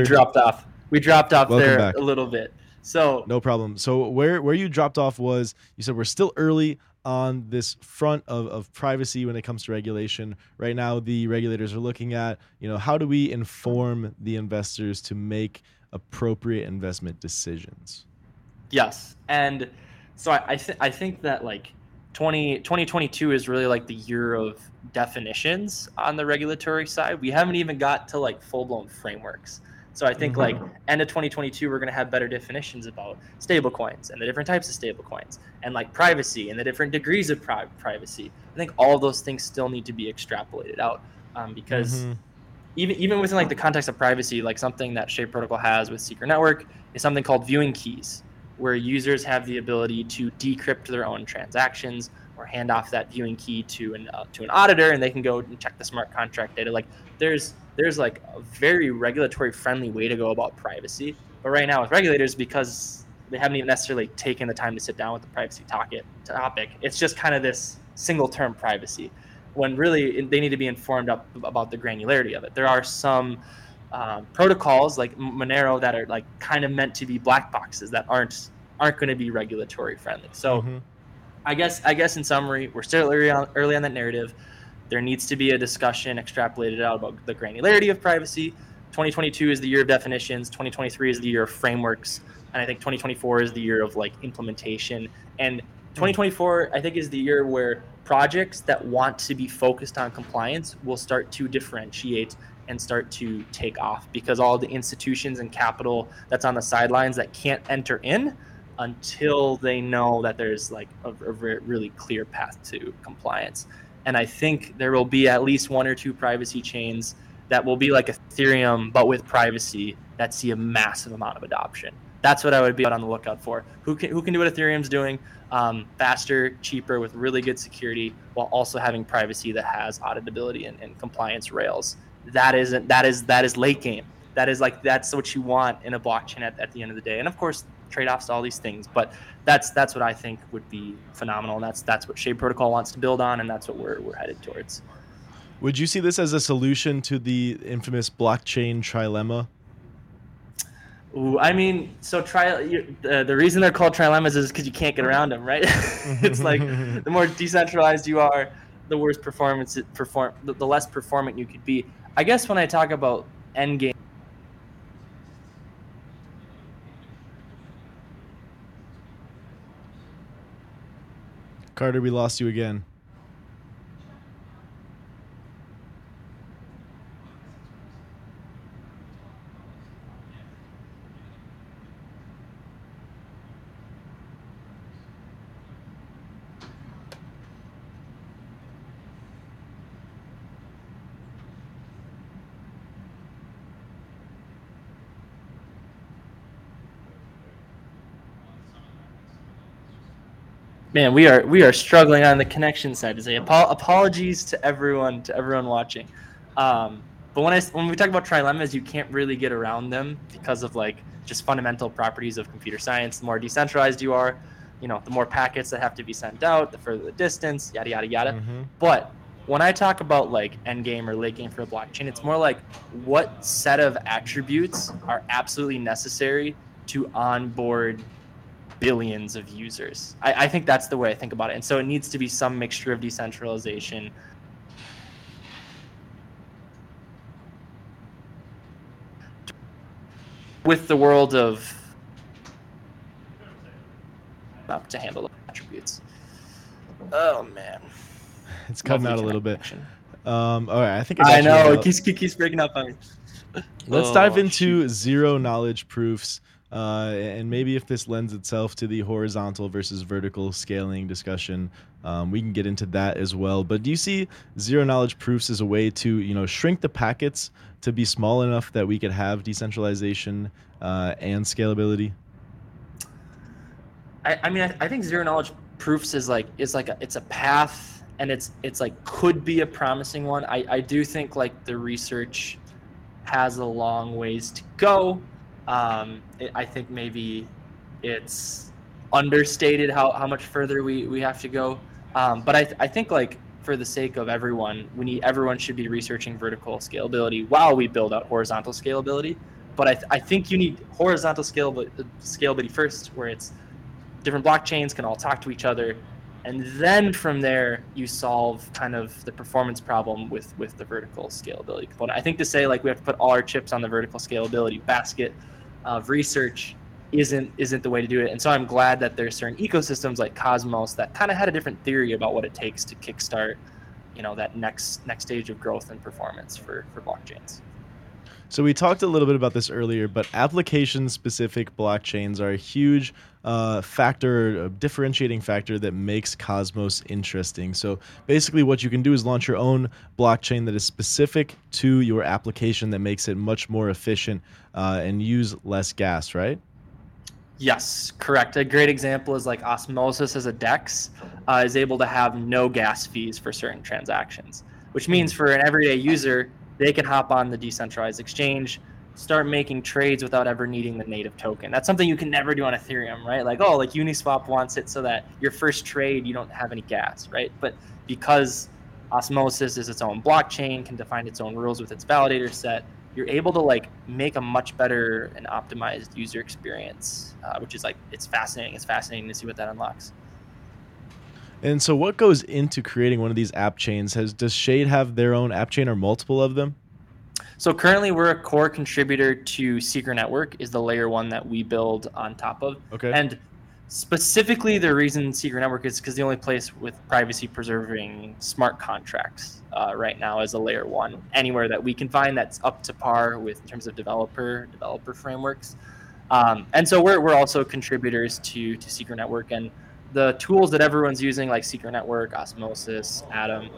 We dropped off there back a little bit. So no problem. So where you dropped off was, you said we're still early on this front of privacy when it comes to regulation. Right now, the regulators are looking at, how do we inform the investors to make appropriate investment decisions? Yes. And so I think that like 2022 is really like the year of definitions on the regulatory side. We haven't even got to like full-blown frameworks. So I think like end of 2022, we're going to have better definitions about stable coins and the different types of stable coins and like privacy and the different degrees of privacy. I think all of those things still need to be extrapolated out because even within like the context of privacy, like something that Shade Protocol has with Secret Network is something called viewing keys, where users have the ability to decrypt their own transactions or hand off that viewing key to an auditor, and they can go and check the smart contract data. Like there's like a very regulatory friendly way to go about privacy. But right now with regulators, because they haven't even necessarily taken the time to sit down with the privacy topic, it's just kind of this single term privacy, when really they need to be informed up about the granularity of it. There are some protocols like Monero that are like kind of meant to be black boxes that aren't going to be regulatory friendly. So I guess in summary, we're still early on that narrative. There needs to be a discussion extrapolated out about the granularity of privacy. 2022 is the year of definitions. 2023 is the year of frameworks. And I think 2024 is the year of like implementation. And 2024, I think, is the year where projects that want to be focused on compliance will start to differentiate and start to take off, because all the institutions and capital that's on the sidelines that can't enter in until they know that there's like a really clear path to compliance. And I think there will be at least one or two privacy chains that will be like Ethereum, but with privacy, that see a massive amount of adoption. That's what I would be on the lookout for. Who can do what Ethereum's doing, faster, cheaper, with really good security, while also having privacy that has auditability and compliance rails. That is late game. That's what you want in a blockchain at the end of the day. And of course, trade-offs to all these things, but that's what I think would be phenomenal. That's what Shade Protocol wants to build on, and that's what we're headed towards. Would you see this as a solution to the infamous blockchain trilemma? Ooh, I mean, so the reason they're called trilemmas is because you can't get around them, right? It's like the more decentralized you are, the worse the less performant you could be. I guess when I talk about endgame, Carter, we lost you again. Man, we are struggling on the connection side today. Apologies to everyone watching. But when we talk about trilemmas, you can't really get around them because of like just fundamental properties of computer science. The more decentralized you are, you know, the more packets that have to be sent out, the further the distance, yada yada yada. Mm-hmm. But when I talk about like endgame or late game for a blockchain, it's more like what set of attributes are absolutely necessary to onboard billions of users. I think that's the way I think about it. And so it needs to be some mixture of decentralization. With the world of up to handle the attributes. Oh man. It's cutting out a little bit. All right. I think I know. It keeps breaking up on me. Let's dive into zero knowledge proofs. And maybe if this lends itself to the horizontal versus vertical scaling discussion, we can get into that as well. But do you see zero knowledge proofs as a way to, you know, shrink the packets to be small enough that we could have decentralization and scalability? I mean, I think zero knowledge proofs is like it's a path, and it's like could be a promising one. I do think like the research has a long ways to go. I think maybe it's understated how much further we have to go. But I think like for the sake of everyone, everyone should be researching vertical scalability while we build out horizontal scalability. But I think you need horizontal scalability first, where it's different blockchains can all talk to each other. And then from there, you solve kind of the performance problem with the vertical scalability component. I think to say like we have to put all our chips on the vertical scalability basket of research isn't the way to do it. And so I'm glad that there's certain ecosystems like Cosmos that kind of had a different theory about what it takes to kickstart, you know, that next stage of growth and performance for blockchains. So we talked a little bit about this earlier, but application-specific blockchains are a huge factor, a differentiating factor that makes Cosmos interesting. So basically what you can do is launch your own blockchain that is specific to your application that makes it much more efficient and use less gas, right? Yes, correct. A great example is like Osmosis as a DEX is able to have no gas fees for certain transactions, which means for an everyday user, they can hop on the decentralized exchange, start making trades without ever needing the native token. That's something you can never do on Ethereum, right? Like, oh, like Uniswap wants it so that your first trade, you don't have any gas, right? But because Osmosis is its own blockchain, can define its own rules with its validator set, you're able to like make a much better and optimized user experience, which is like, it's fascinating. It's fascinating to see what that unlocks. And so what goes into creating one of these app chains? Does Shade have their own app chain or multiple of them? So currently we're a core contributor to Secret Network is the layer one that we build on top of. Okay. And specifically the reason Secret Network is because the only place with privacy preserving smart contracts right now is a layer one anywhere that we can find that's up to par with in terms of developer frameworks. And so we're also contributors to Secret Network, and the tools that everyone's using like Secret Network, Osmosis, Atom,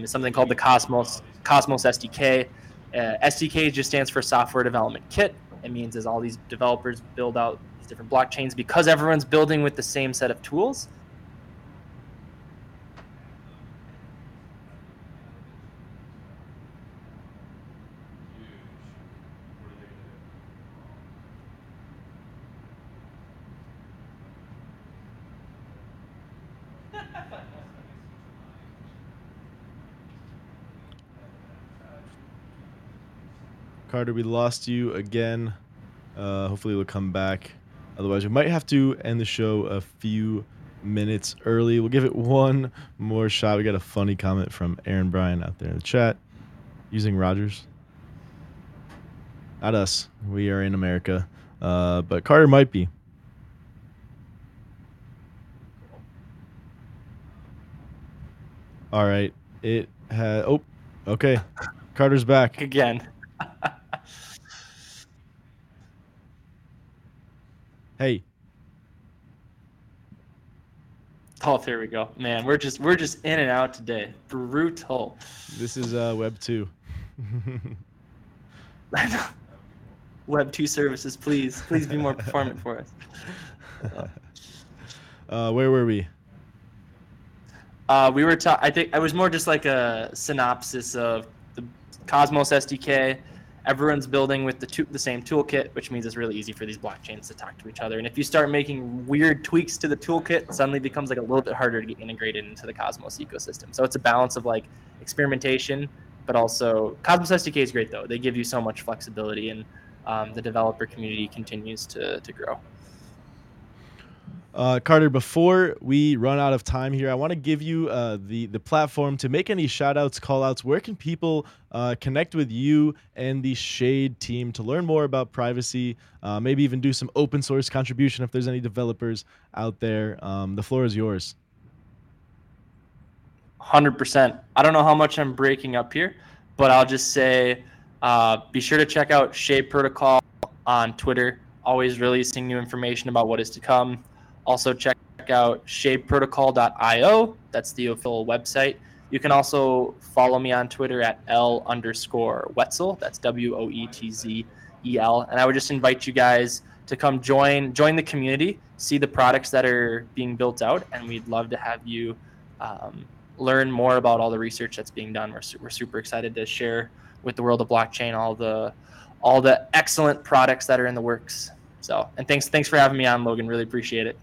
is something called the Cosmos SDK. SDK just stands for Software Development Kit. It means as all these developers build out these different blockchains, because everyone's building with the same set of tools, Carter, we lost you again. Hopefully we'll come back. Otherwise, we might have to end the show a few minutes early. We'll give it one more shot. We got a funny comment from Aaron Bryan out there in the chat. Using Rogers. Not us. We are in America. But Carter might be. All right. Okay. Carter's back. Again. Hey. Oh, there we go. Man, we're just in and out today. Brutal. This is Web 2. Web 2 services, please be more performant for us. Where were we? We were I think I was more just like a synopsis of the Cosmos SDK. Everyone's building with the same toolkit, which means it's really easy for these blockchains to talk to each other. And if you start making weird tweaks to the toolkit, it suddenly becomes like a little bit harder to get integrated into the Cosmos ecosystem. So it's a balance of like experimentation, but also Cosmos SDK is great though. They give you so much flexibility, and the developer community continues to grow. Carter, before we run out of time here, I want to give you the platform to make any shout-outs, call-outs. Where can people connect with you and the Shade team to learn more about privacy, maybe even do some open-source contribution if there's any developers out there? The floor is yours. 100%. I don't know how much I'm breaking up here, but I'll just say be sure to check out Shade Protocol on Twitter, always releasing new information about what is to come. Also check out shadeprotocol.io. That's the official website. You can also follow me on Twitter at L_Wetzel. That's WOETZEL. And I would just invite you guys to come join the community, see the products that are being built out, and we'd love to have you learn more about all the research that's being done. We're super excited to share with the world of blockchain all the excellent products that are in the works. So, and thanks for having me on, Logan. Really appreciate it.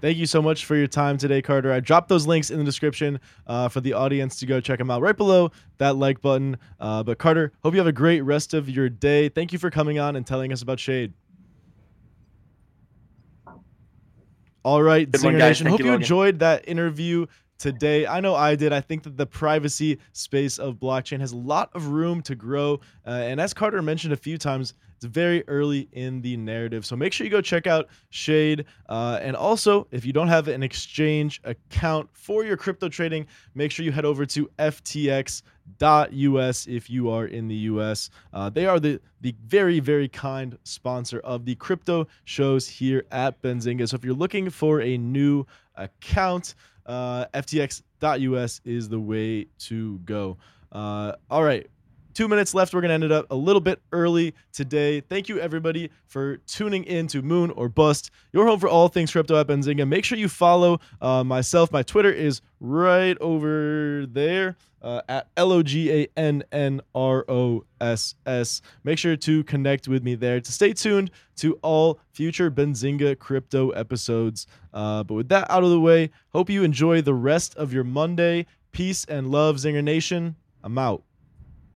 Thank you so much for your time today, Carter. I dropped those links in the description for the audience to go check them out right below that like button. But Carter, hope you have a great rest of your day. Thank you for coming on and telling us about Shade. All right, Zinger Nation. Hope you enjoyed that interview today. I know I did. I think that the privacy space of blockchain has a lot of room to grow. And as Carter mentioned a few times, it's very early in the narrative. So make sure you go check out Shade. And also, if you don't have an exchange account for your crypto trading, make sure you head over to FTX.us if you are in the US. They are the very, very kind sponsor of the crypto shows here at Benzinga. So if you're looking for a new account, FTX.us is the way to go. All right. 2 minutes left. We're going to end it up a little bit early today. Thank you, everybody, for tuning in to Moon or Bust, your home for all things crypto at Benzinga. Make sure you follow myself. My Twitter is right over there at LOGANNROSS. Make sure to connect with me there to stay tuned to all future Benzinga crypto episodes. But with that out of the way, hope you enjoy the rest of your Monday. Peace and love, Zinger Nation. I'm out.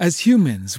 As humans,